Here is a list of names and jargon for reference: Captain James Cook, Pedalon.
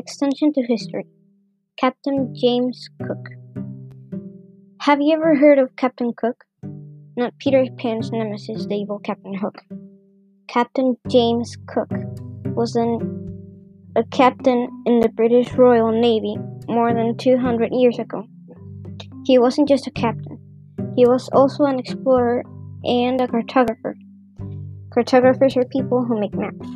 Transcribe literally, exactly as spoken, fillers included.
Extension to History, Captain James Cook. Have you ever heard of Captain Cook? Not Peter Pan's nemesis, the evil Captain Hook. Captain James Cook was an, a captain in the British Royal Navy more than two hundred years ago. He wasn't just a captain. He was also an explorer and a cartographer. Cartographers are people who make maps.